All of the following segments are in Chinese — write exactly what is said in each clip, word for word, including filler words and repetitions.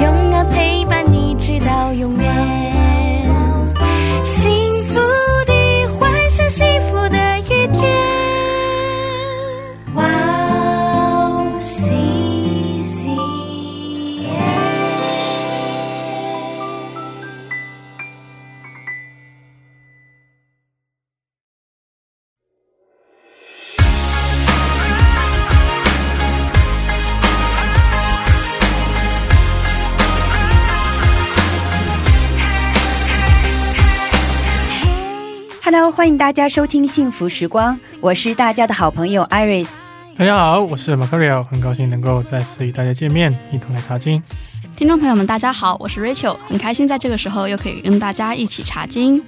永远陪伴你直到永远 欢迎大家收听幸福时光，我是大家的好朋友 Iris。 大家好，我是 Macario， 很高兴能够再次与大家见面，一同来查经。听众朋友们大家好，我是 Rachel， 很开心在这个时候又可以跟大家一起查经。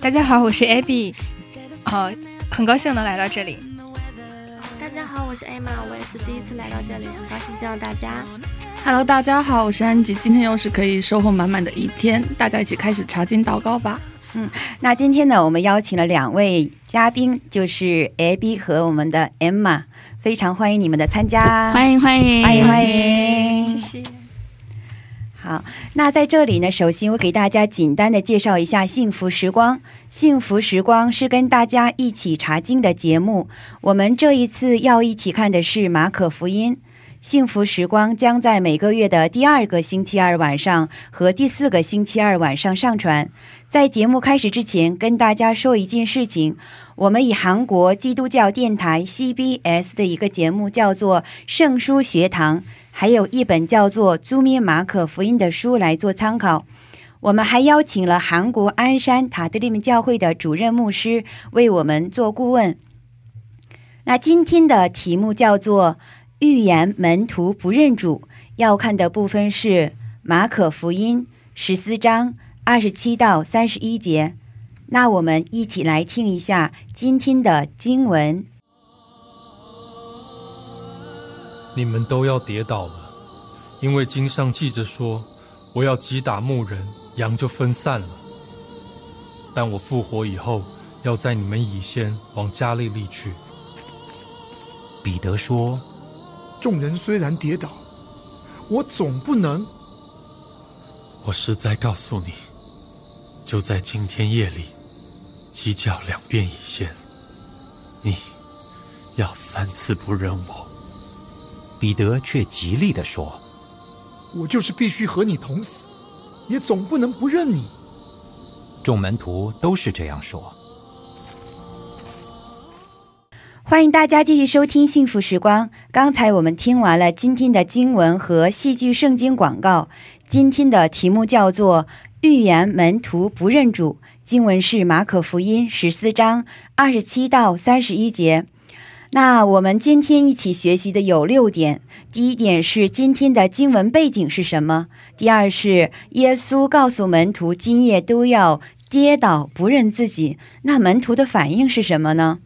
大家好，我是 Abby， 很高兴能来到这里。 大家好，我是 Emma， 我也是第一次来到这里，很高兴见到大家。 Hello， 大家好，我是 Angie， 今天又是可以收获满满的一天，大家一起开始查经祷告吧。 嗯，那今天呢我们邀请了两位嘉宾，就是 Abby 和我们的 Emma， 非常欢迎你们的参加，欢迎欢迎欢迎欢迎，谢谢。好，那在这里呢，首先我给大家简单的介绍一下幸福时光。 幸福时光是跟大家一起查经的节目， 我们这一次要一起看的是马可福音。 幸福时光将在每个月的第二个星期二晚上和第四个星期二晚上上传。 在节目开始之前跟大家说一件事情， 我们以韩国基督教电台 C B S 的一个节目叫做圣书学堂， 还有一本叫做朱咪马可福音的书来做参考。 我们还邀请了韩国鞍山塔德利门教会的主任牧师 为我们做顾问。 那今天的题目叫做 预言门徒不认主，要看的部分是马可福音十四章二十七到三十一节。 那我们一起来听一下今天的经文。 你们都要跌倒了，因为经上记着说，我要击打牧人，羊就分散了。但我复活以后，要在你们以先往加利利去。 彼得说， 众人虽然跌倒，我总不能。我实在告诉你，就在今天夜里，鸡脚两遍以先，你要三次不认我。彼得却极力地说，我就是必须和你同死，也总不能不认你。众门徒都是这样说。 欢迎大家继续收听幸福时光。刚才我们听完了今天的经文和戏剧圣经广告。 今天的题目叫做预言门徒不认主， 经文是马可福音十四章二十七到三十一节。 那我们今天一起学习的有六点。 第一点是今天的经文背景是什么， 第二是耶稣告诉门徒今夜都要跌倒不认自己， 那门徒的反应是什么呢？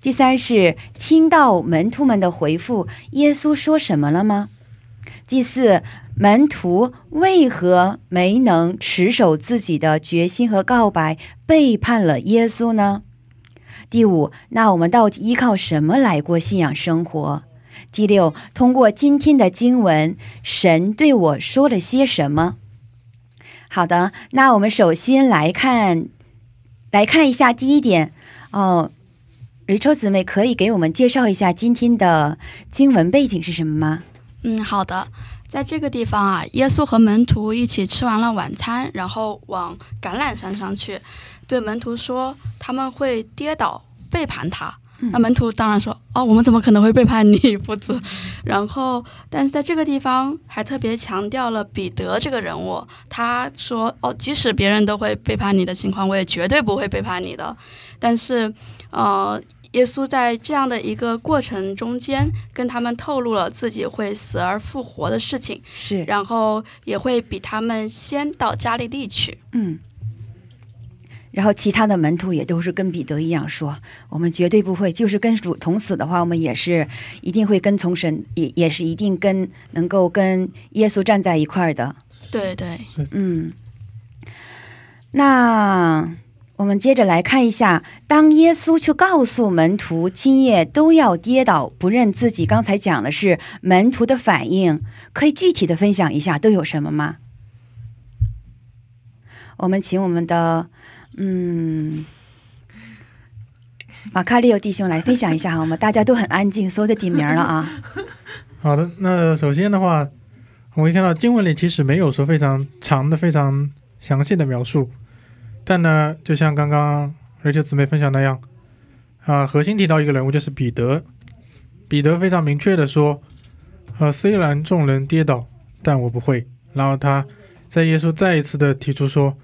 第三是听到门徒们的回复， 耶稣说什么了吗？ 第四，门徒为何没能持守自己的决心和告白， 背叛了耶稣呢？ 第五，那我们到底依靠什么来过信仰生活？ 第六，通过今天的经文， 神对我说了些什么？ 好的，那我们首先来看 来看一下第一点。 哦， 瑞秋姊妹可以给我们介绍一下今天的经文背景是什么吗？ 嗯，好的。 在这个地方啊， 耶稣和门徒一起吃完了晚餐， 然后往橄榄山上去， 对门徒说他们会跌倒背叛他。 那门徒当然说，哦，我们怎么可能会背叛你夫子。 然后但是在这个地方还特别强调了彼得这个人物， 他说，哦，即使别人都会背叛你的情况， 我也绝对不会背叛你的。 但是 呃 耶稣在这样的一个过程中间跟他们透露了自己会死而复活的事情， 然后也会比他们先到加利利去。嗯，然后其他的门徒也都是跟彼得一样说，我们绝对不会，就是跟主同死的话，我们也是一定会跟从神，也也是一定跟能够跟耶稣站在一块的。对对，嗯。那我们接着来看一下，当耶稣去告诉门徒今夜都要跌倒，不认自己刚才讲的是门徒的反应，可以具体的分享一下都有什么吗？ 嗯，马卡利奥弟兄来分享一下哈，我们大家都很安静，所有的点名了啊。好的，那首先的话，我们可以看到经文里其实没有说非常长的、非常详细的描述，但呢，就像刚刚瑞秋姊妹分享那样啊，核心提到一个人物就是彼得。彼得非常明确的说，呃，虽然众人跌倒，但我不会。然后他在耶稣再一次的提出说，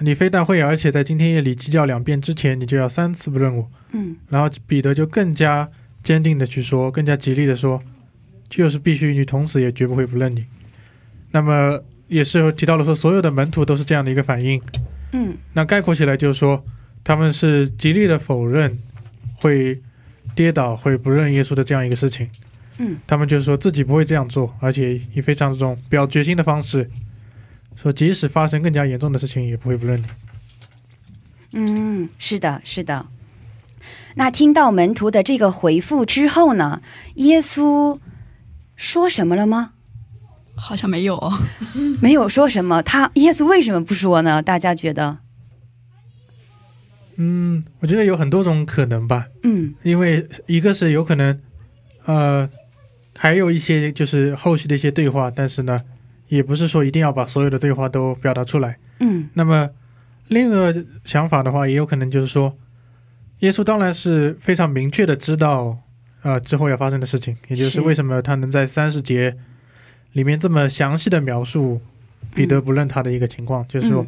你非但会，而且在今天也立即叫两遍之前，你就要三次不认我。嗯，然后彼得就更加坚定的去说，更加极力的说，就是必须你同死也绝不会不认你。那么也是提到了说，所有的门徒都是这样的一个反应。嗯，那概括起来就是说，他们是极力的否认会跌倒，会不认耶稣的这样一个事情。嗯，他们就是说自己不会这样做，而且以非常这种比较决心的方式 说即使发生更加严重的事情也不会不认你。嗯，是的是的。那听到门徒的这个回复之后呢，耶稣说什么了吗？好像没有。没有说什么。他耶稣为什么不说呢？大家觉得？嗯，我觉得有很多种可能吧。嗯，因为一个是有可能呃还有一些就是后续的一些对话，但是呢 也不是说一定要把所有的对话都表达出来。嗯，那么另一个想法的话，也有可能就是说，耶稣当然是非常明确的知道啊之后要发生的事情，也就是为什么他能在三十节里面这么详细的描述彼得不认他的一个情况，就是说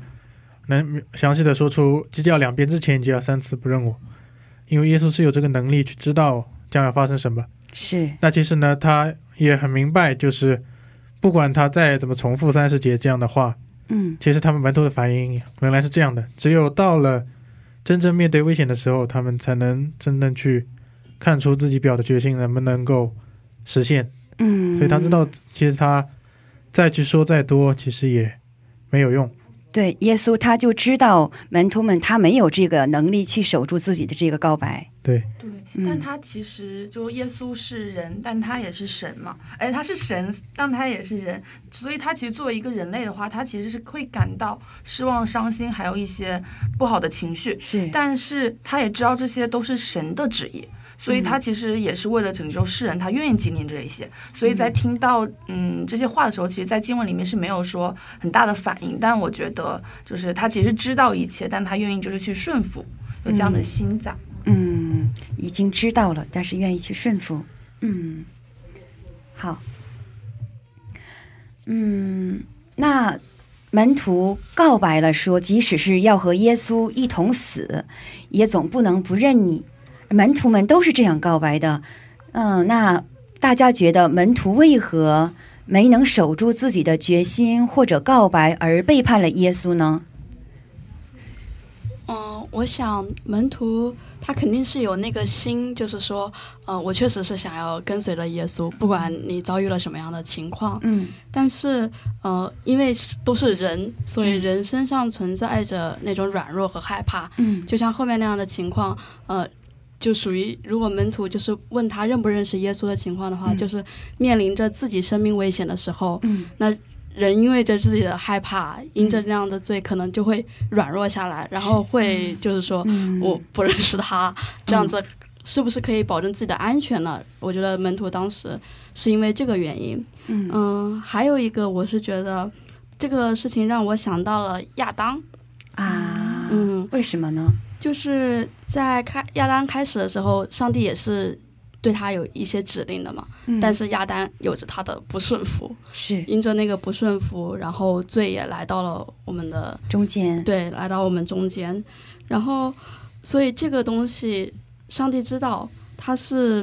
详细的说出即叫两遍之前就要三次不认我，因为耶稣是有这个能力去知道将要发生什么。是，那其实呢他也很明白，就是 不管他再怎么重复三十节这样的话，其实他们门徒的反应原来是这样的，只有到了真正面对危险的时候，他们才能真正去看出自己表的决心能不能够实现。所以他知道其实他再去说再多其实也没有用。 对，耶稣他就知道门徒们他没有这个能力去守住自己的这个告白。对，但他其实就耶稣是人，但他也是神嘛，而且他是神，当他也是人，所以他其实作为一个人类的话，他其实是会感到失望、伤心，还有一这些不好的情绪。但是他也知道这些都是神的旨意， 所以他其实也是为了拯救世人，他愿意经历这一些，所以在听到嗯这些话的时候，其实在经文里面是没有说很大的反应，但我觉得就是他其实知道一切，但他愿已就是去顺服，有这样的心脏。嗯，已经知道了，但是愿意去顺服。嗯，好，嗯，那 门徒告白了说，即使是要和耶稣一同死，也总不能不认你。门徒们都是这样告白的。嗯，那大家觉得门徒为何没能守住自己的决心或者告白而背叛了耶稣呢？嗯，我想门徒他肯定是有那个心，就是说，呃，我确实是想要跟随了耶稣，不管你遭遇了什么样的情况。嗯，但是呃，因为都是人，所以人身上存在着那种软弱和害怕。嗯，就像后面那样的情况，呃，就属于如果门徒就是问他认不认识耶稣的情况的话，就是面临着自己生命危险的时候， 那人因为着自己的害怕，因着这样的罪可能就会软弱下来，然后会就是说我不认识他，这样子是不是可以保证自己的安全呢？我觉得门徒当时是因为这个原因。嗯，还有一个我是觉得这个事情让我想到了亚当啊，为什么呢？就是在亚当开始的时候，上帝也是 对他有一些指令的嘛，但是亚当有着他的不顺服，是因着那个不顺服，然后罪也来到了我们的中间。对，来到我们中间。然后所以这个东西上帝知道他是，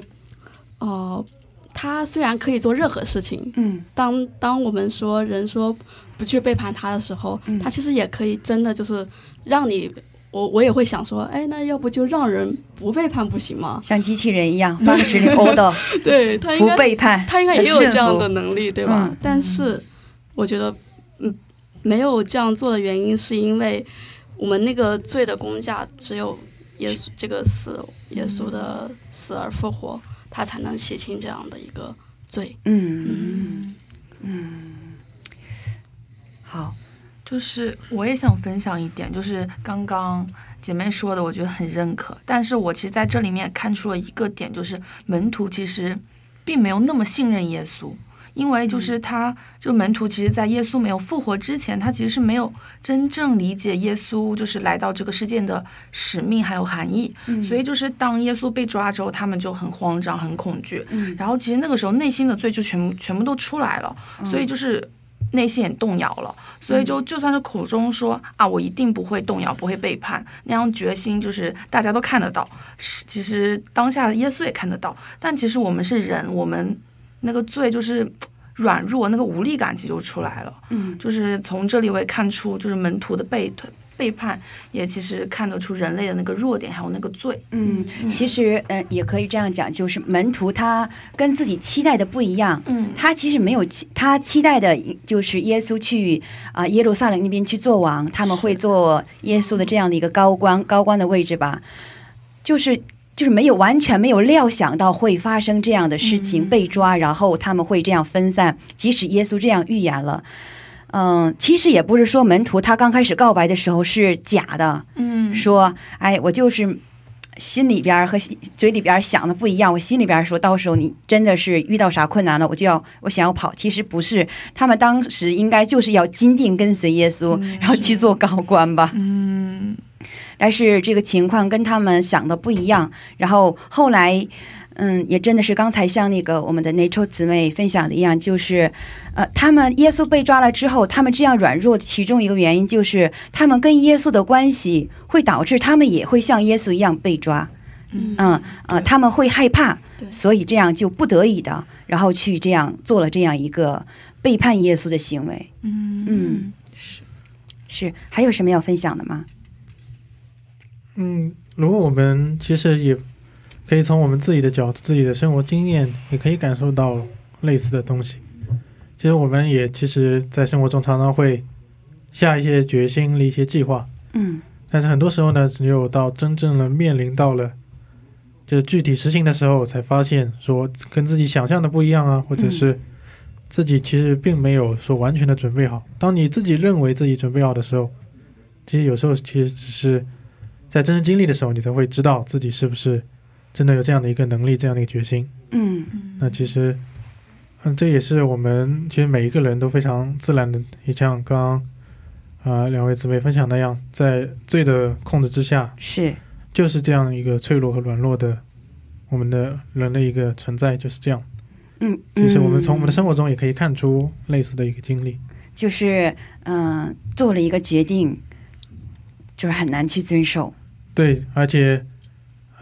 呃他虽然可以做任何事情，当当我们说人说不去背叛他的时候，他其实也可以真的就是让你我我也会想说，哎，那要不就让人不背叛不行吗？像机器人一样发个指令order，对他应该不背叛，他应该也有这样的能力，对吧？嗯、但是我觉得，嗯，没有这样做的原因是因为我们那个罪的工价只有耶稣这个死，耶稣的死而复活，他才能洗清这样的一个罪。嗯嗯嗯，好。就是我也想分享一点，就是刚刚姐妹说的我觉得很认可，但是我其实在这里面看出了一个点，就是门徒其实并没有那么信任耶稣，因为就是他就门徒其实在耶稣没有复活之前，他其实是没有真正理解耶稣就是来到这个世界的使命还有含义、嗯、所以就是当耶稣被抓之后他们就很慌张很恐惧、嗯、然后其实那个时候内心的罪就全部全部都出来了、嗯、所以就是内心也动摇了，所以就就算是口中说啊我一定不会动摇不会背叛那样决心，就是大家都看得到，其实当下耶稣也看得到，但其实我们是人，我们那个罪就是软弱那个无力感其实就出来了。嗯，就是从这里我也看出就是门徒的背叛背叛也其实看得出人类的那个弱点还有那个罪。嗯，其实嗯、呃、也可以这样讲，就是门徒他跟自己期待的不一样。嗯，他其实没有期他期待的就是耶稣去啊、呃、耶路撒冷那边去做王，他们会做耶稣的这样的一个高官高官的位置吧，就是就是没有完全没有料想到会发生这样的事情、嗯、被抓，然后他们会这样分散，即使耶稣这样预言了。嗯，其实也不是说门徒他刚开始告白的时候是假的，嗯，说哎我就是心里边和嘴里边想的不一样，我心里边说到时候你真的是遇到啥困难了我就要我想要跑，其实不是，他们当时应该就是要坚定跟随耶稣、嗯、然后去做高官吧。嗯，但是这个情况跟他们想的不一样，然后后来嗯，也真的是刚才像那个我们的 Nature 姊妹分享的一样，就是呃，他们耶稣被抓了之后他们这样软弱，其中一个原因就是他们跟耶稣的关系会导致他们也会像耶稣一样被抓。嗯嗯、呃、他们会害怕，所以这样就不得已的然后去这样做了这样一个背叛耶稣的行为。嗯嗯，是是，还有什么要分享的吗？嗯，如果我们其实也可以从我们自己的角度自己的生活经验也可以感受到类似的东西，其实我们也其实在生活中常常会下一些决心立一些计划，嗯，但是很多时候呢只有到真正的面临到了就是具体实行的时候才发现说跟自己想象的不一样啊，或者是自己其实并没有说完全的准备好，当你自己认为自己准备好的时候，其实有时候其实只是在真正经历的时候你才会知道自己是不是真的有这样的一个能力这样的一个决心。嗯，那其实嗯，这也是我们其实每一个人都非常自然的，也像刚刚啊、呃、两位姊妹分享那样，在罪的控制之下是就是这样一个脆弱和软弱的我们的人的一个存在就是这样。嗯，其实我们从我们的生活中也可以看出类似的一个经历，就是嗯、呃、做了一个决定就是很难去遵守。对，而且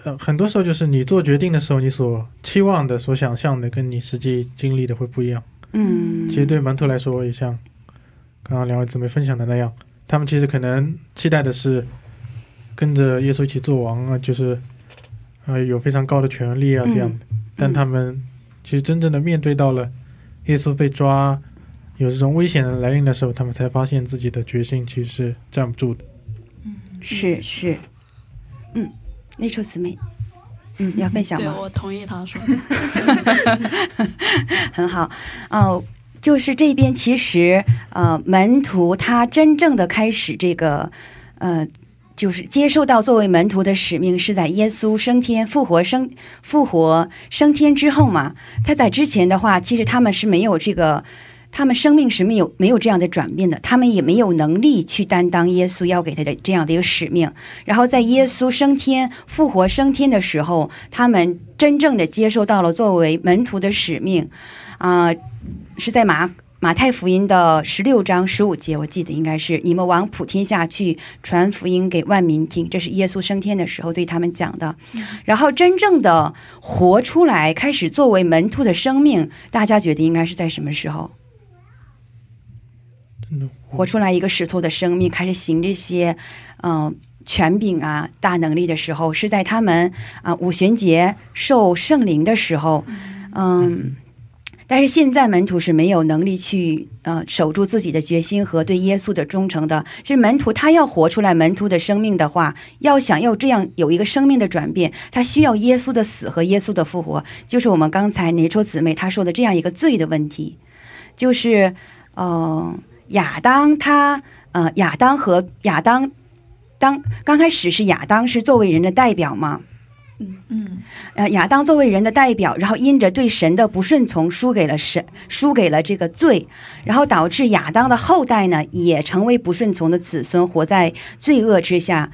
呃、很多时候就是你做决定的时候你所期望的所想象的跟你实际经历的会不一样。嗯，其实对门徒来说也像刚刚两位姊妹分享的那样，他们其实可能期待的是跟着耶稣一起做王啊，就是、呃、有非常高的权力啊这样的、嗯、但他们其实真正的面对到了耶稣被抓有这种危险的来临的时候，他们才发现自己的决心其实是站不住的。是是，嗯，那首姊妹嗯要分享吗？对，我同意他说很好。哦、呃，就是这边其实呃门徒他真正的开始这个呃就是接受到作为门徒的使命是在耶稣升天复活升复活升天之后嘛，他在之前的话其实他们是没有这个他们生命是没有没有这样的转变的，他们也没有能力去担当耶稣要给他的这样的一个使命，然后在耶稣升天复活升天的时候他们真正的接受到了作为门徒的使命啊、呃，是在马马太福音的十六章十五节我记得应该是，你们往普天下去传福音给万民听，这是耶稣升天的时候对他们讲的。然后真正的活出来开始作为门徒的生命，大家觉得应该是在什么时候活出来一个使徒的生命，开始行这些嗯、呃、权柄啊大能力的时候，是在他们啊五旬节受圣灵的时候。嗯，但是现在门徒是没有能力去呃守住自己的决心和对耶稣的忠诚的，是门徒他要活出来门徒的生命的话，要想要这样有一个生命的转变，他需要耶稣的死和耶稣的复活，就是我们刚才您说姊妹她说的这样一个罪的问题，就是呃亚当他呃亚当和亚当 当刚开始是亚当是作为人的代表嘛，亚当作为人的代表，然后因着对神的不顺从输给了神，输给了这个罪，然后导致亚当的后代呢也成为不顺从的子孙，活在罪恶之下。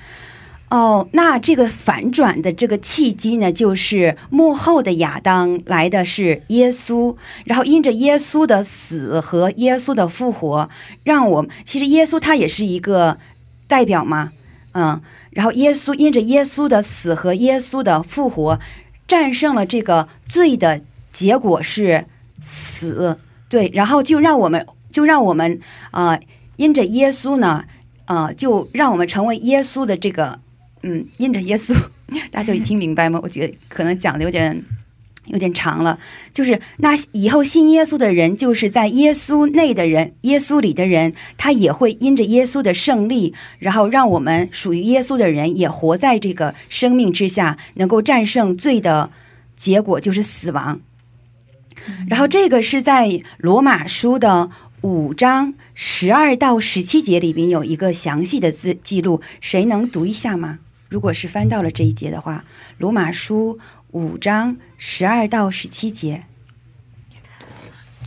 哦，那这个反转的这个契机呢，就是幕后的亚当来的是耶稣，然后因着耶稣的死和耶稣的复活，让我们其实耶稣他也是一个代表嘛。 然后因着耶稣呢，就让我们成为耶稣的这个嗯因着耶稣大家就听明白吗？我觉得可能讲的有点有点长了，就是那以后信耶稣的人就是在耶稣内的人，耶稣里的人，他也会因着耶稣的胜利，然后让我们属于耶稣的人也活在这个生命之下，能够战胜罪的结果就是死亡。然后这个是在罗马书的五章十二到十七节里边有一个详细的记录，谁能读一下吗？ 如果是翻到了这一节的话， 罗马书五章十二到十七节。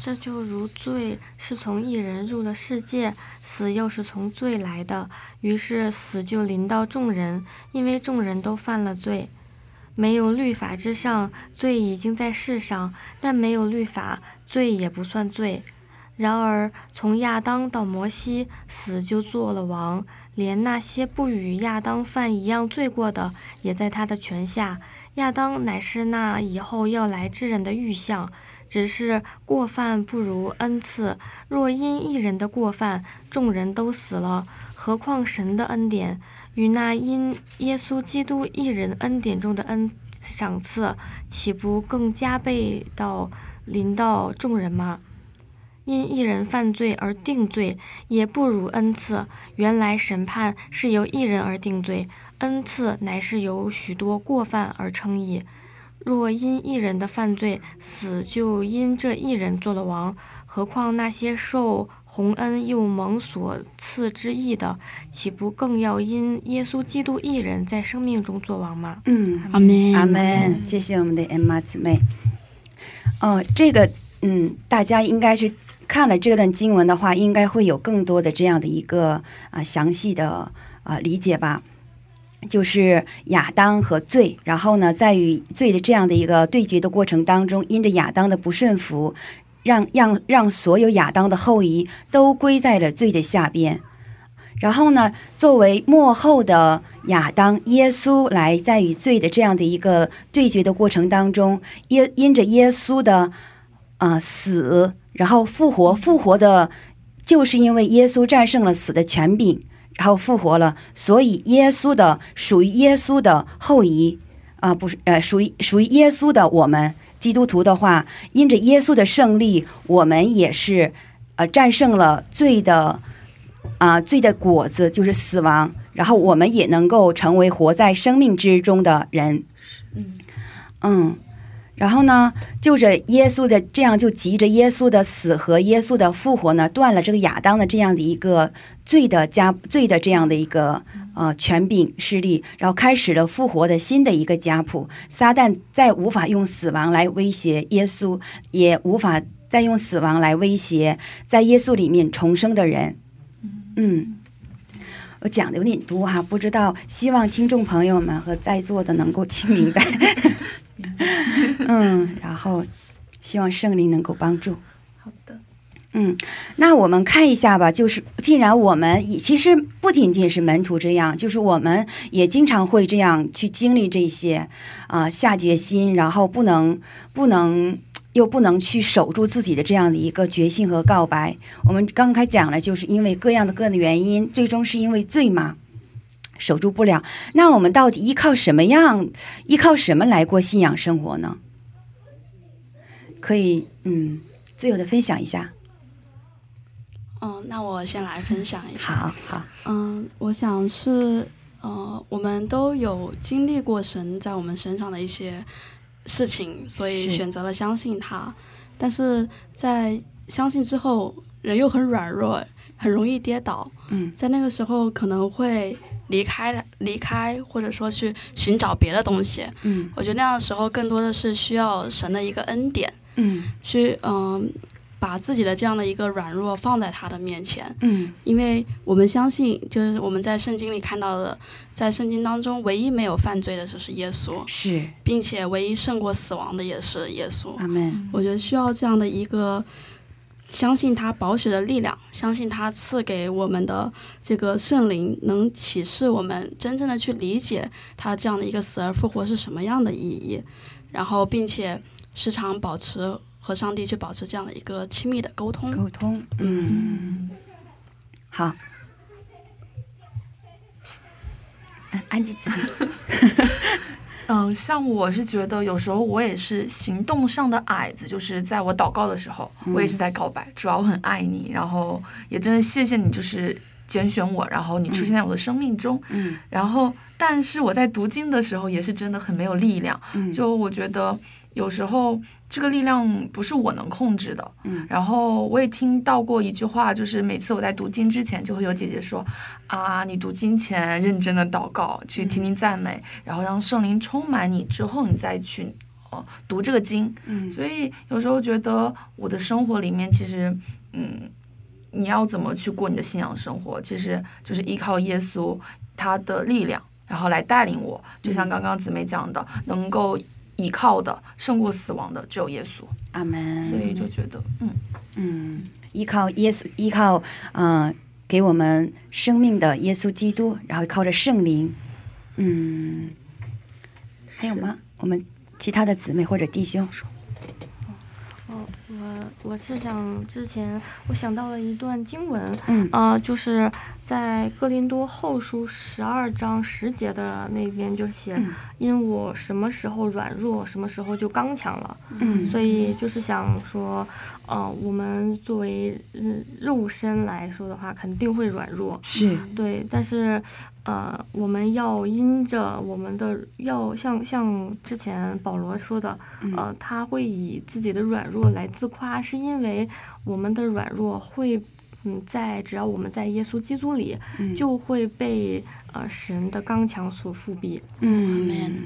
这就如罪是从一人入了世界，死又是从罪来的，于是死就临到众人，因为众人都犯了罪，没有律法之上，罪已经在世上，但没有律法，罪也不算罪。然而从亚当到摩西，死就做了王， 连那些不与亚当犯一样罪过的也在他的权下，亚当乃是那以后要来之人的预象，只是过犯不如恩赐，若因一人的过犯众人都死了，何况神的恩典与那因耶稣基督一人恩典中的恩赏赐岂不更加倍到临到众人吗？ 因一人犯罪而定罪，也不如恩赐，原来审判是由一人而定罪，恩赐乃是由许多过犯而称义，若因一人的犯罪死就因这一人做了王，何况那些受洪恩又蒙所赐之义的，岂不更要因耶稣基督一人在生命中做王吗？嗯，阿们阿们。谢谢我们的Emma姊妹。哦，这个嗯大家应该是 看了这段经文的话，应该会有更多的这样的一个详细的理解吧，就是亚当和罪，然后呢在于罪的这样的一个对决的过程当中，因着亚当的不顺服，让让所有亚当的后裔都归在了罪的下边，然后呢作为幕后的亚当耶稣来在于罪的这样的一个对决的过程当中，因因着耶稣的死 然后复活，复活的就是因为耶稣战胜了死的权柄，然后复活了，所以耶稣的属于耶稣的后裔啊，不是呃属于属于耶稣的我们基督徒的话，因着耶稣的胜利，我们也是呃战胜了罪的啊罪的果子就是死亡，然后我们也能够成为活在生命之中的人。嗯嗯。 然后呢，就是耶稣的这样就急着耶稣的死和耶稣的复活呢，断了这个亚当的这样的一个罪的加罪的这样的一个呃权柄势力，然后开始了复活的新的一个家谱，撒旦在无法用死亡来威胁耶稣，也无法再用死亡来威胁在耶稣里面重生的人。嗯，我讲的有点多哈，不知道，希望听众朋友们和在座的能够听明白。 嗯，然后希望圣灵能够帮助。好的。嗯，那我们看一下吧，就是既然我们也其实不仅仅是门徒这样，就是我们也经常会这样去经历这些啊下决心，然后不能不能又不能去守住自己的这样的一个决心和告白。我们刚才讲了，就是因为各样的各样的原因，最终是因为罪嘛。守住不了。那我们到底依靠什么样，依靠什么来过信仰生活呢？可以，嗯，自由的分享一下。哦，那我先来分享一下。好好，嗯，我想是，呃，我们都有经历过神在我们身上的一些事情，所以选择了相信他。但是在相信之后，人又很软弱，很容易跌倒。嗯，在那个时候可能会 离开或者说去寻找别的东西。我觉得那样的时候更多的是需要神的一个恩典，去把自己的这样的一个软弱放在他的面前。因为我们相信，就是我们在圣经里看到的，在圣经当中唯一没有犯罪的就是耶稣，是并且唯一胜过死亡的也是耶稣。我们我觉得需要这样的一个 相信他保血的力量，相信他赐给我们的这个圣灵能启示我们真正的去理解他这样的一个死而复活是什么样的意义，然后并且时常保持和上帝去保持这样的一个亲密的沟通沟通。嗯，好，安吉子。 嗯，好，安吉子，嗯，像我是觉得有时候我也是行动上的矮子，就是在我祷告的时候，我也是在告白，主要很爱你，然后也真的谢谢你，就是拣选我，然后你出现在我的生命中，然后但是我在读经的时候也是真的很没有力量，就我觉得有时候这个力量不是我能控制的，然后我也听到过一句话，就是每次我在读经之前就会有姐姐说啊，你读经前认真的祷告，去听听赞美，然后让圣灵充满你之后你再去读这个经，所以有时候觉得我的生活里面其实嗯你要怎么去过你的信仰生活，其实就是依靠耶稣，他的力量，然后来带领我，就像刚刚姊妹讲的，能够依靠的胜过死亡的只有耶稣。 阿们。所以就觉得嗯依靠耶稣，依靠嗯给我们生命的耶稣基督，然后靠着圣灵。嗯，还有吗？我们其他的姊妹或者弟兄说。我我我是想之前我想到了一段经文，嗯，啊就是在哥林多后书十二章十节的那边就写，因我什么时候软弱什么时候就刚强了。嗯，所以就是想说呃我们作为肉身来说的话肯定会软弱，是对，但是 我们要因着我们的要向向之前保罗说的，他会以自己的软弱来自夸，是因为我们的软弱会嗯在只要我们在耶稣基督里就会被呃神的刚强所覆庇。嗯，阿们。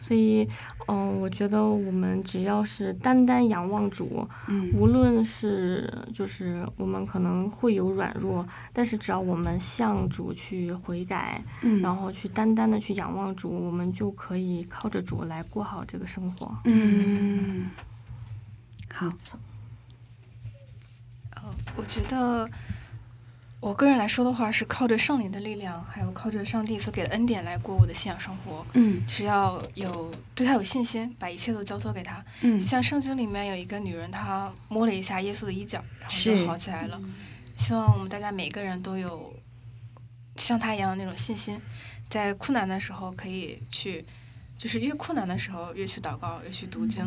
所以嗯我觉得我们只要是单单仰望主，无论是就是我们可能会有软弱，但是只要我们向主去悔改，然后去单单的去仰望主，我们就可以靠着主来过好这个生活。嗯，好，我觉得 我个人来说的话是靠着圣灵的力量，还有靠着上帝所给的恩典来过我的信仰生活。嗯，只要有对他有信心，把一切都交托给他，就像圣经里面有一个女人，她摸了一下耶稣的衣角，然后好起来了。希望我们大家每个人都有像她一样那种信心，在困难的时候可以去就是越困难的时候越去祷告，越去读经，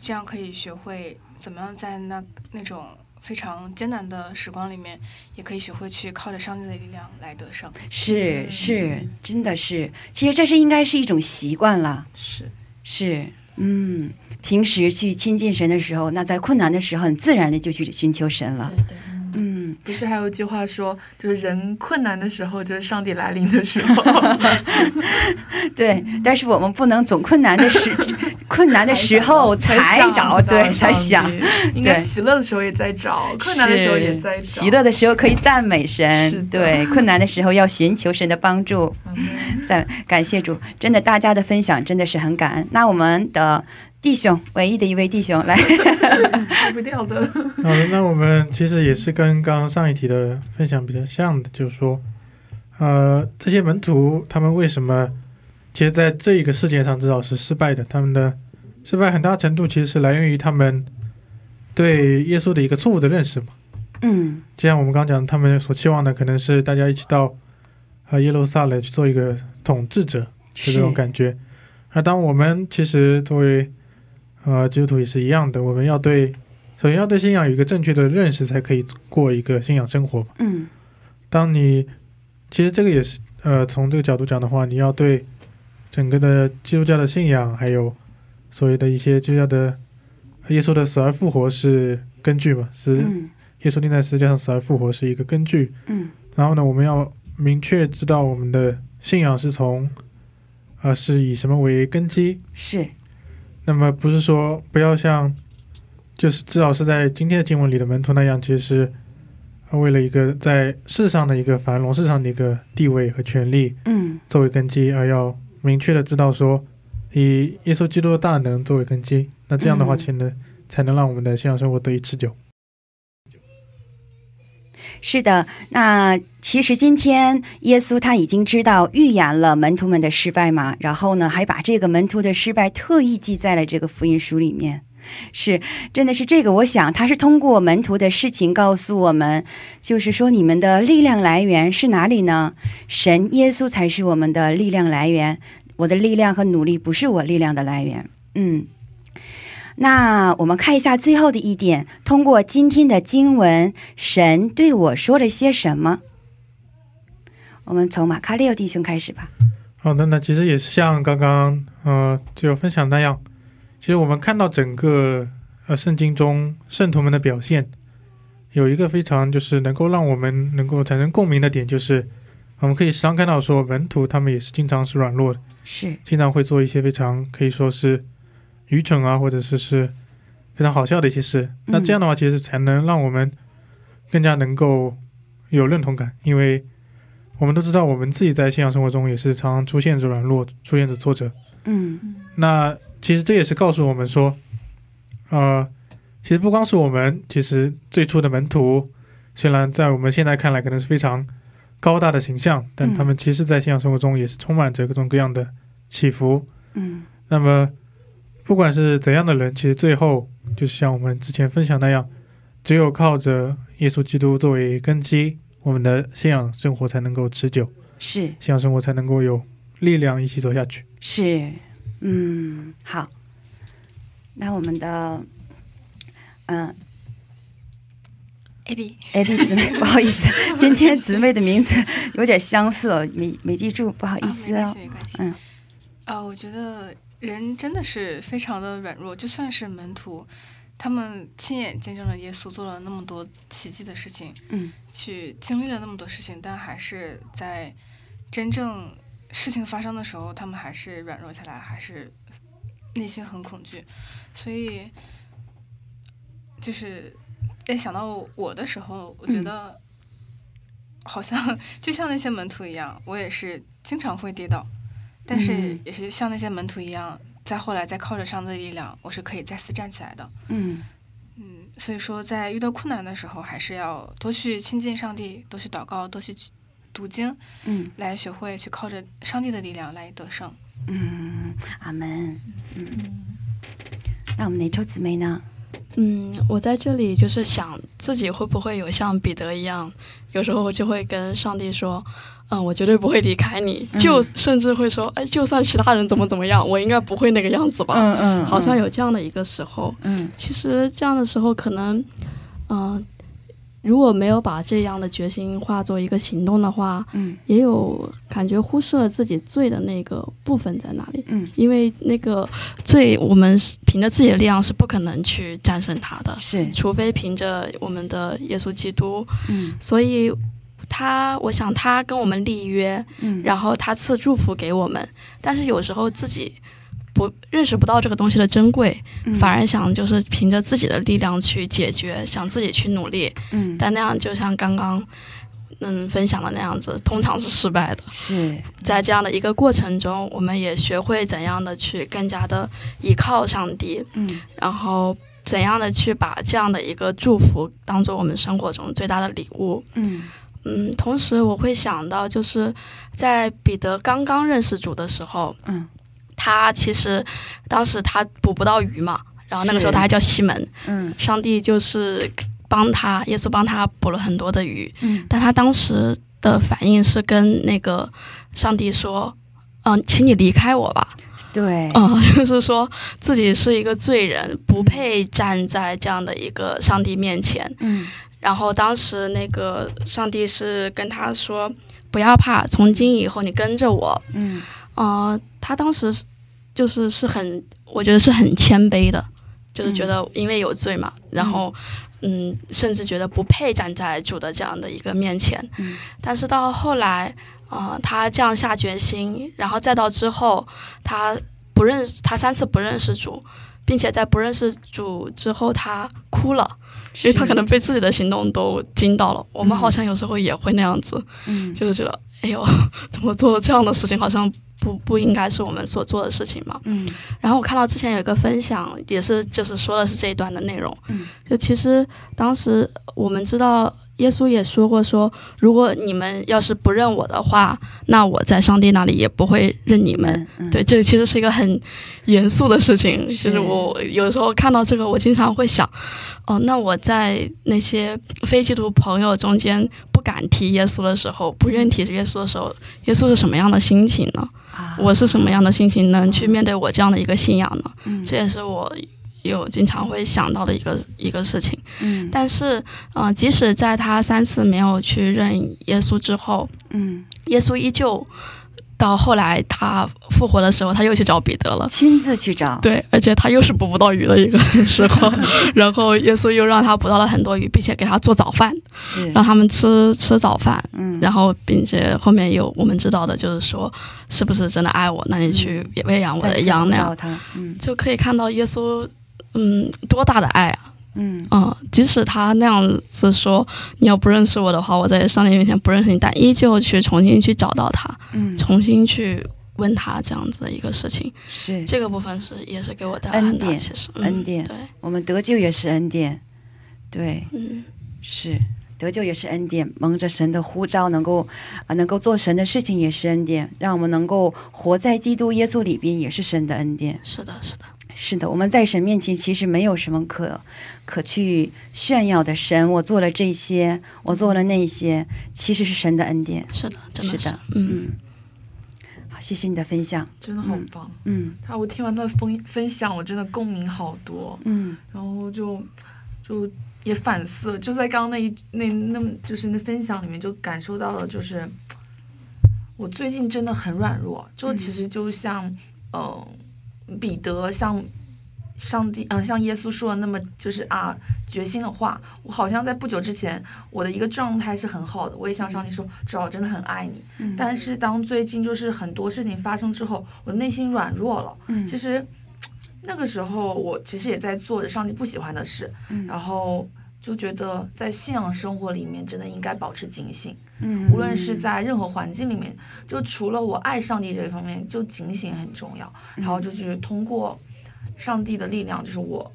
这样可以学会怎么样在那那种 非常艰难的时光里面也可以学会去靠着上帝的力量来得胜。是是，真的是，其实这是应该是一种习惯了。是是，嗯，平时去亲近神的时候，那在困难的时候自然的就去寻求神了。对对，嗯，不是还有一句话说就是人困难的时候就是上帝来临的时候。对，但是我们不能总困难的时 困难的时候才找，对，才想。应该喜乐的时候也在找，困难的时候也在找。感谢主，真的大家的分享真的是很感恩。那我们的弟兄唯一的一位弟兄来不掉的。那我们我们其实也是跟刚刚上一题的分享比较像的，就是说呃这些门徒他们为什么其实在这个世界上至少是失败的，他们的 失败很大程度其实是来源于他们对耶稣的一个错误的认识嘛。嗯，就像我们刚讲，他们所期望的可能是大家一起到和耶路撒冷去做一个统治者的这种感觉。而当我们其实作为呃基督徒也是一样的，我们要对首先要对信仰有一个正确的认识，才可以过一个信仰生活。嗯，当你其实这个也是呃从这个角度讲的话，你要对整个的基督教的信仰，还有所谓的一些基督教的耶稣的死而复活是根据嘛，是耶稣钉在十字架上死而复活是一个根据。嗯，然后呢，我们要明确知道我们的信仰是从啊、呃、是以什么为根基。是，那么不是说不要像就是至少是在今天的经文里的门徒那样，其实是为了一个在世上的一个繁荣世上的一个地位和权利嗯作为根基，而要明确的知道说以耶稣基督的大能作为根基，那这样的话才能、嗯、才能让我们的信仰生活得以持久。是的，那其实今天耶稣他已经知道预言了门徒们的失败嘛，然后呢还把这个门徒的失败特意记在了这个福音书里面。是，真的是这个，我想他是通过门徒的事情告诉我们，就是说你们的力量来源是哪里呢？神耶稣才是我们的力量来源，我的力量和努力不是我力量的来源。嗯，那我们看一下最后的一点，通过今天的经文，神对我说了些什么？我们从马卡利奥弟兄开始吧。好的，那其实也是像刚刚呃就分享那样，其实我们看到整个呃圣经中圣徒们的表现，有一个非常就是能够让我们能够产生共鸣的点，就是我们可以时常看到说门徒他们也是经常是软弱的，是经常会做一些非常可以说是愚蠢啊，或者是是非常好笑的一些事、嗯、那这样的话其实才能让我们更加能够有认同感，因为我们都知道我们自己在信仰生活中也是常常出现着软弱，出现着挫折。嗯，那其实这也是告诉我们说呃，其实不光是我们，其实最初的门徒虽然在我们现在看来可能是非常高大的形象，但他们其实在信仰生活中也是充满着各种各样的起伏。嗯，那么不管是怎样的人，其实最后就是像我们之前分享那样，只有靠着耶稣基督作为根基，我们的信仰生活才能够持久，是信仰生活才能够有力量一起走下去。是，嗯，好，那我们的嗯、呃、Abby Abby 姊妹不好意思，今天姊妹的名字有点相似、哦、没, 没记住，不好意思、哦哦、没关系没关系。嗯，啊、哦，我觉得人真的是非常的软弱，就算是门徒他们亲眼见证了耶稣做了那么多奇迹的事情，嗯，去经历了那么多事情，但还是在真正事情发生的时候他们还是软弱下来，还是内心很恐惧。所以就是在想到我的时候，我觉得好像就像那些门徒一样，我也是经常会跌倒，但是也是像那些门徒一样，再后来再靠着上帝的力量，我是可以再次站起来的。嗯嗯，所以说在遇到困难的时候，还是要多去亲近上帝，多去祷告，多去读经，嗯，来学会去靠着上帝的力量来得胜。嗯，阿门。嗯，那我们哪周姊妹呢？嗯，我在这里就是想自己会不会有像彼得一样，有时候我就会跟上帝说。嗯，我绝对不会离开你，就甚至会说，哎，就算其他人怎么怎么样，我应该不会那个样子吧。嗯嗯，好像有这样的一个时候。嗯，其实这样的时候可能，嗯、呃，如果没有把这样的决心化作一个行动的话，嗯，也有感觉忽视了自己罪的那个部分在哪里。嗯，因为那个罪，我们凭着自己的力量是不可能去战胜它的，是，除非凭着我们的耶稣基督。嗯，所以。他我想他跟我们立约、嗯、然后他赐祝福给我们，但是有时候自己不认识不到这个东西的珍贵、嗯、反而想就是凭着自己的力量去解决，想自己去努力、嗯、但那样就像刚刚嗯分享的那样子，通常是失败的。是在这样的一个过程中，我们也学会怎样的去更加的依靠上帝、嗯、然后怎样的去把这样的一个祝福当做我们生活中最大的礼物。嗯嗯，同时我会想到，就是在彼得刚刚认识主的时候，嗯，他其实当时他捕不到鱼嘛，然后那个时候他还叫西门，嗯，上帝就是帮他，耶稣帮他捕了很多的鱼，嗯，但他当时的反应是跟那个上帝说嗯、呃，请你离开我吧。对，嗯，就是说自己是一个罪人，不配站在这样的一个上帝面前。嗯，然后当时那个上帝是跟他说不要怕，从今以后你跟着我。嗯，呃，他当时就是是很，我觉得是很谦卑的，就是觉得因为有罪嘛，嗯、然后嗯，甚至觉得不配站在主的这样的一个面前。嗯，但是到后来呃，他这样下决心，然后再到之后他不认识，他三次不认识主，并且在不认识主之后他哭了，因为他可能被自己的行动都惊到了。我们好像有时候也会那样子，嗯，就是觉得哎呦怎么做了这样的事情，好像不不应该是我们所做的事情嘛。嗯，然后我看到之前有一个分享也是就是说的是这一段的内容。嗯，就其实当时我们知道耶稣也说过说，如果你们要是不认我的话，那我在上帝那里也不会认你们。嗯嗯，对，这其实是一个很严肃的事情。其实我有时候看到这个我经常会想哦、呃，那我在那些非基督朋友中间不敢提耶稣的时候，不愿提耶稣的时候，耶稣是什么样的心情呢？啊，我是什么样的心情能去面对我这样的一个信仰呢？嗯，这也是我有经常会想到的一个一个事情。嗯，但是呃，即使在他三次没有去认耶稣之后，嗯，耶稣依旧到后来他复活的时候，他又去找彼得了，亲自去找。对，而且他又是捕不到鱼的一个时候然后耶稣又让他捕到了很多鱼，并且给他做早饭，是让他们吃吃早饭。嗯，然后并且后面有我们知道的就是说是不是真的爱我，那你去也喂养我的羊那样。嗯，就可以看到耶稣嗯，多大的爱啊！嗯嗯，即使他那样子说，你要不认识我的话，我在上帝面前不认识你，但依旧去重新去找到他，嗯，重新去问他这样子的一个事情，是这个部分是也是给我带来很大的启示。恩典，嗯、恩典，对，我们得救也是恩典，对，嗯，是得救也是恩典，蒙着神的呼召，能够啊、呃、能够做神的事情也是恩典，让我们能够活在基督耶稣里边也是神的恩典。是的，是的。是的，我们在神面前其实没有什么可可去炫耀的。神，我做了这些，我做了那些，其实是神的恩典。是的，真的是，是的，嗯。好，谢谢你的分享，真的好棒。嗯，他我听完他的分分享，我真的共鸣好多。嗯，然后就就也反思，就在刚刚那一那那就是那分享里面，就感受到了，就是我最近真的很软弱，就其实就像嗯。呃彼得像上帝，嗯、呃，像耶稣说的那么就是啊决心的话，我好像在不久之前我的一个状态是很好的，我也向上帝说主啊我真的很爱你。嗯，但是当最近就是很多事情发生之后，我的内心软弱了。嗯，其实那个时候我其实也在做着上帝不喜欢的事。嗯，然后就觉得在信仰生活里面真的应该保持警醒。嗯，无论是在任何环境里面，就除了我爱上帝这方面，就警醒很重要。然后就是通过上帝的力量，就是我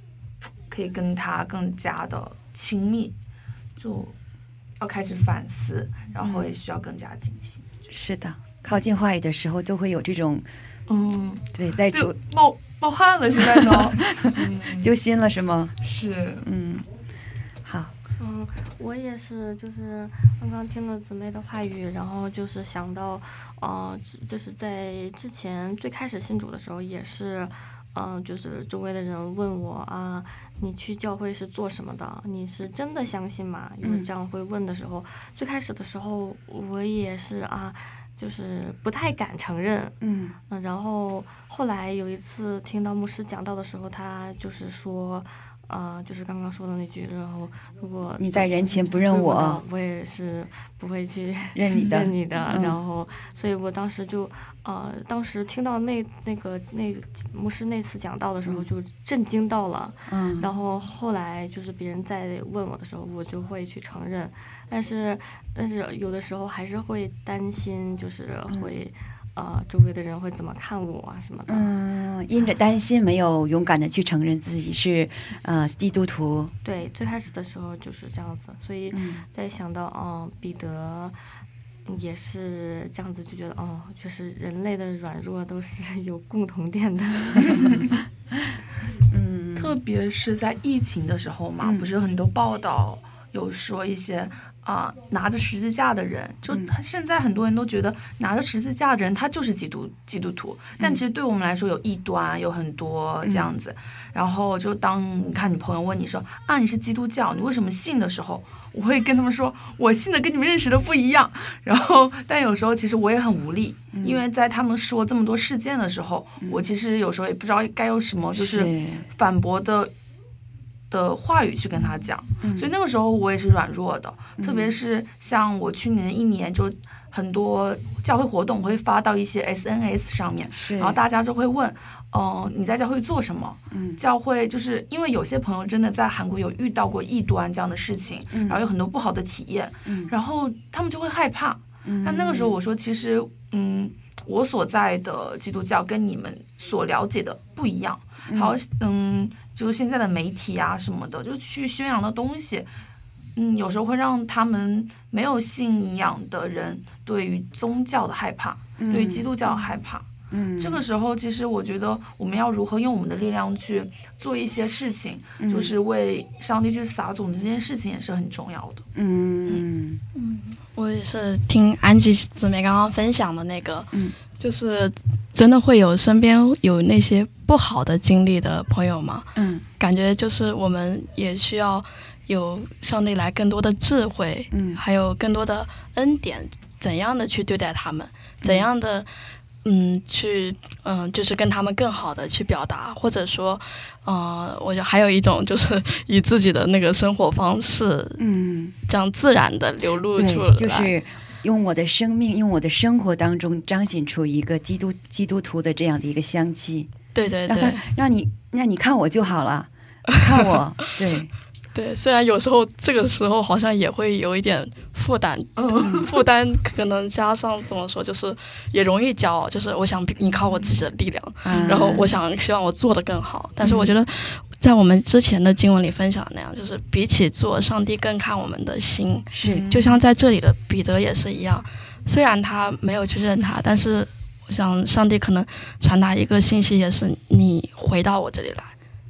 可以跟他更加的亲密，就要开始反思，然后也需要更加警醒。是的，靠近话语的时候就会有这种，嗯，对，在主冒冒汗了，现在都揪心了，是吗？是，嗯。嗯，我也是，就是刚刚听了姊妹的话语，然后就是想到，呃，就是在之前最开始信主的时候，也是，嗯、呃，就是周围的人问我啊，你去教会是做什么的？你是真的相信吗？有这样会问的时候，嗯、最开始的时候我也是啊，就是不太敢承认。嗯、呃，然后后来有一次听到牧师讲道的时候，他就是说。啊、呃，就是刚刚说的那句，然后如果你在人前不认我，我也是不会去认你的，认你的。嗯、然后，所以我当时就，呃，当时听到那那个那牧师那次讲道的时候，就震惊到了。嗯。然后后来就是别人在问我的时候，我就会去承认，但是但是有的时候还是会担心，就是会。嗯呃，周围的人会怎么看我啊什么的。嗯，因着担心没有勇敢的去承认自己是呃基督徒。对，最开始的时候就是这样子，所以在想到啊、嗯呃、彼得也是这样子，就觉得哦，就是人类的软弱都是有共同点的。嗯，特别是在疫情的时候嘛，嗯、不是很多报道有说一些啊、呃，拿着十字架的人，就现在很多人都觉得拿着十字架的人他就是基督基督徒，但其实对我们来说有异端，有很多这样子。嗯、然后就当你看你朋友问你说啊你是基督教，你为什么信的时候，我会跟他们说我信的跟你们认识的不一样。然后但有时候其实我也很无力，嗯、因为在他们说这么多事件的时候，嗯、我其实有时候也不知道该有什么就是反驳的。的话语去跟他讲，嗯、所以那个时候我也是软弱的，嗯、特别是像我去年一年就很多教会活动会发到一些 S N S 上面，然后大家就会问嗯、呃，你在教会做什么？嗯、教会就是因为有些朋友真的在韩国有遇到过异端这样的事情，嗯、然后有很多不好的体验，嗯、然后他们就会害怕，嗯、但那个时候我说其实嗯，我所在的基督教跟你们所了解的不一样，好嗯。嗯就是现在的媒体啊什么的，就去宣扬的东西，嗯，有时候会让他们没有信仰的人对于宗教的害怕，嗯、对于基督教的害怕。嗯，这个时候其实我觉得我们要如何用我们的力量去做一些事情，嗯、就是为上帝去撒种的这件事情也是很重要的。嗯嗯嗯，我也是听Angie姊妹刚刚分享的那个，嗯，就是真的会有身边有那些不好的经历的朋友嘛，嗯，感觉就是我们也需要有上帝来更多的智慧，嗯，还有更多的恩典，怎样的去对待他们，怎样的嗯去嗯、呃、就是跟他们更好的去表达，或者说呃我觉得还有一种就是以自己的那个生活方式，嗯，这样自然的流露出来，就是用我的生命，用我的生活当中彰显出一个基督基督徒的这样的一个香气。对对对，让他让你那你看我就好了，看我对对，虽然有时候这个时候好像也会有一点负担，嗯、负担可能加上怎么说，就是也容易骄傲，就是我想依靠我自己的力量，嗯、然后我想希望我做得更好，但是我觉得在我们之前的经文里分享那样，就是比起做，上帝更看我们的心，是就像在这里的彼得也是一样，虽然他没有去认他，但是像上帝可能传达一个信息，也是你回到我这里来，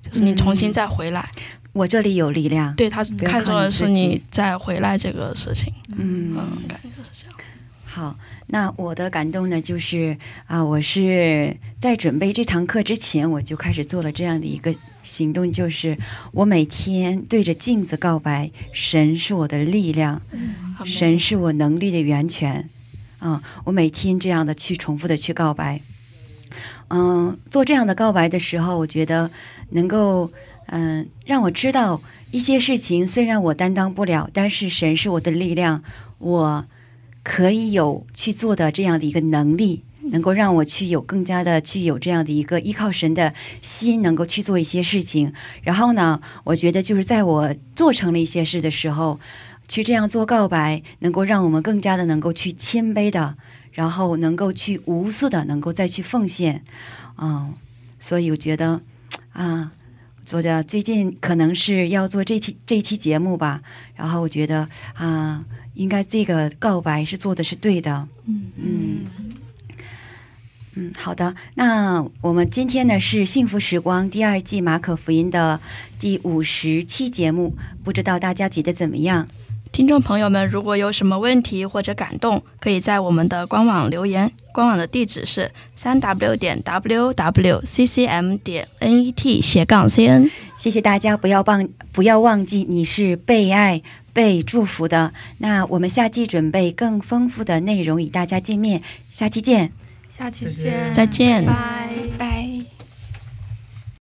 就是你重新再回来，嗯、我这里有力量。对，他看重的是你再回来这个事情。嗯，嗯感觉就是这样。好，那我的感动呢，就是啊，我是在准备这堂课之前，我就开始做了这样的一个行动，就是我每天对着镜子告白：神是我的力量，嗯、神是我能力的源泉。嗯，我每天这样的去重复的去告白，嗯，做这样的告白的时候，我觉得能够嗯、呃、让我知道一些事情，虽然我担当不了，但是神是我的力量，我可以有去做的这样的一个能力，能够让我去有更加的去有这样的一个依靠神的心，能够去做一些事情。然后呢，我觉得就是在我做成了一些事的时候，去这样做告白，能够让我们更加的能够去谦卑的，然后能够去无私的，能够再去奉献，嗯，所以我觉得啊，做的最近可能是要做这期这一期节目吧，然后我觉得啊，应该这个告白是做的是对的，嗯嗯嗯，好的，那我们今天呢是《幸福时光》第二季马可福音的第五十期节目，不知道大家觉得怎么样？听众朋友们，如果有什么问题或者感动，可以在我们的官网留言。官网的地址是 三 w 点 w w w 点 c c m 点 net 斜杠 c n。 谢谢大家，不要忘不要忘记你是被爱、被祝福的。那我们下期准备更丰富的内容与大家见面，下期见，下期见，再见，拜拜。